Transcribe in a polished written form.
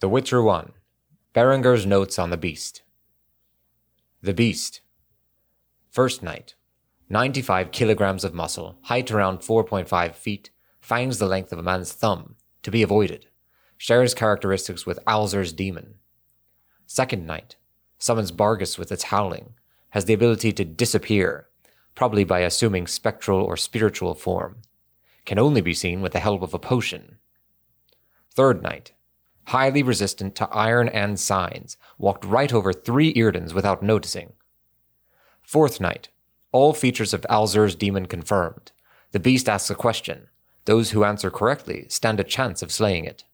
The Witcher 1. Berenger's Notes on the Beast. The Beast. First night. 95 kilograms of muscle, height around 4.5 feet, fangs the length of a man's thumb, to be avoided. Shares characteristics with Alzur's demon. Second night. Summons Vargas with its howling. Has the ability to disappear, probably by assuming spectral or spiritual form. Can only be seen with the help of a potion. Third night. Highly resistant to iron and signs, walked right over 3 Eardens without noticing. Fourth night. All features of Alzur's demon confirmed. The beast asks a question. Those who answer correctly stand a chance of slaying it.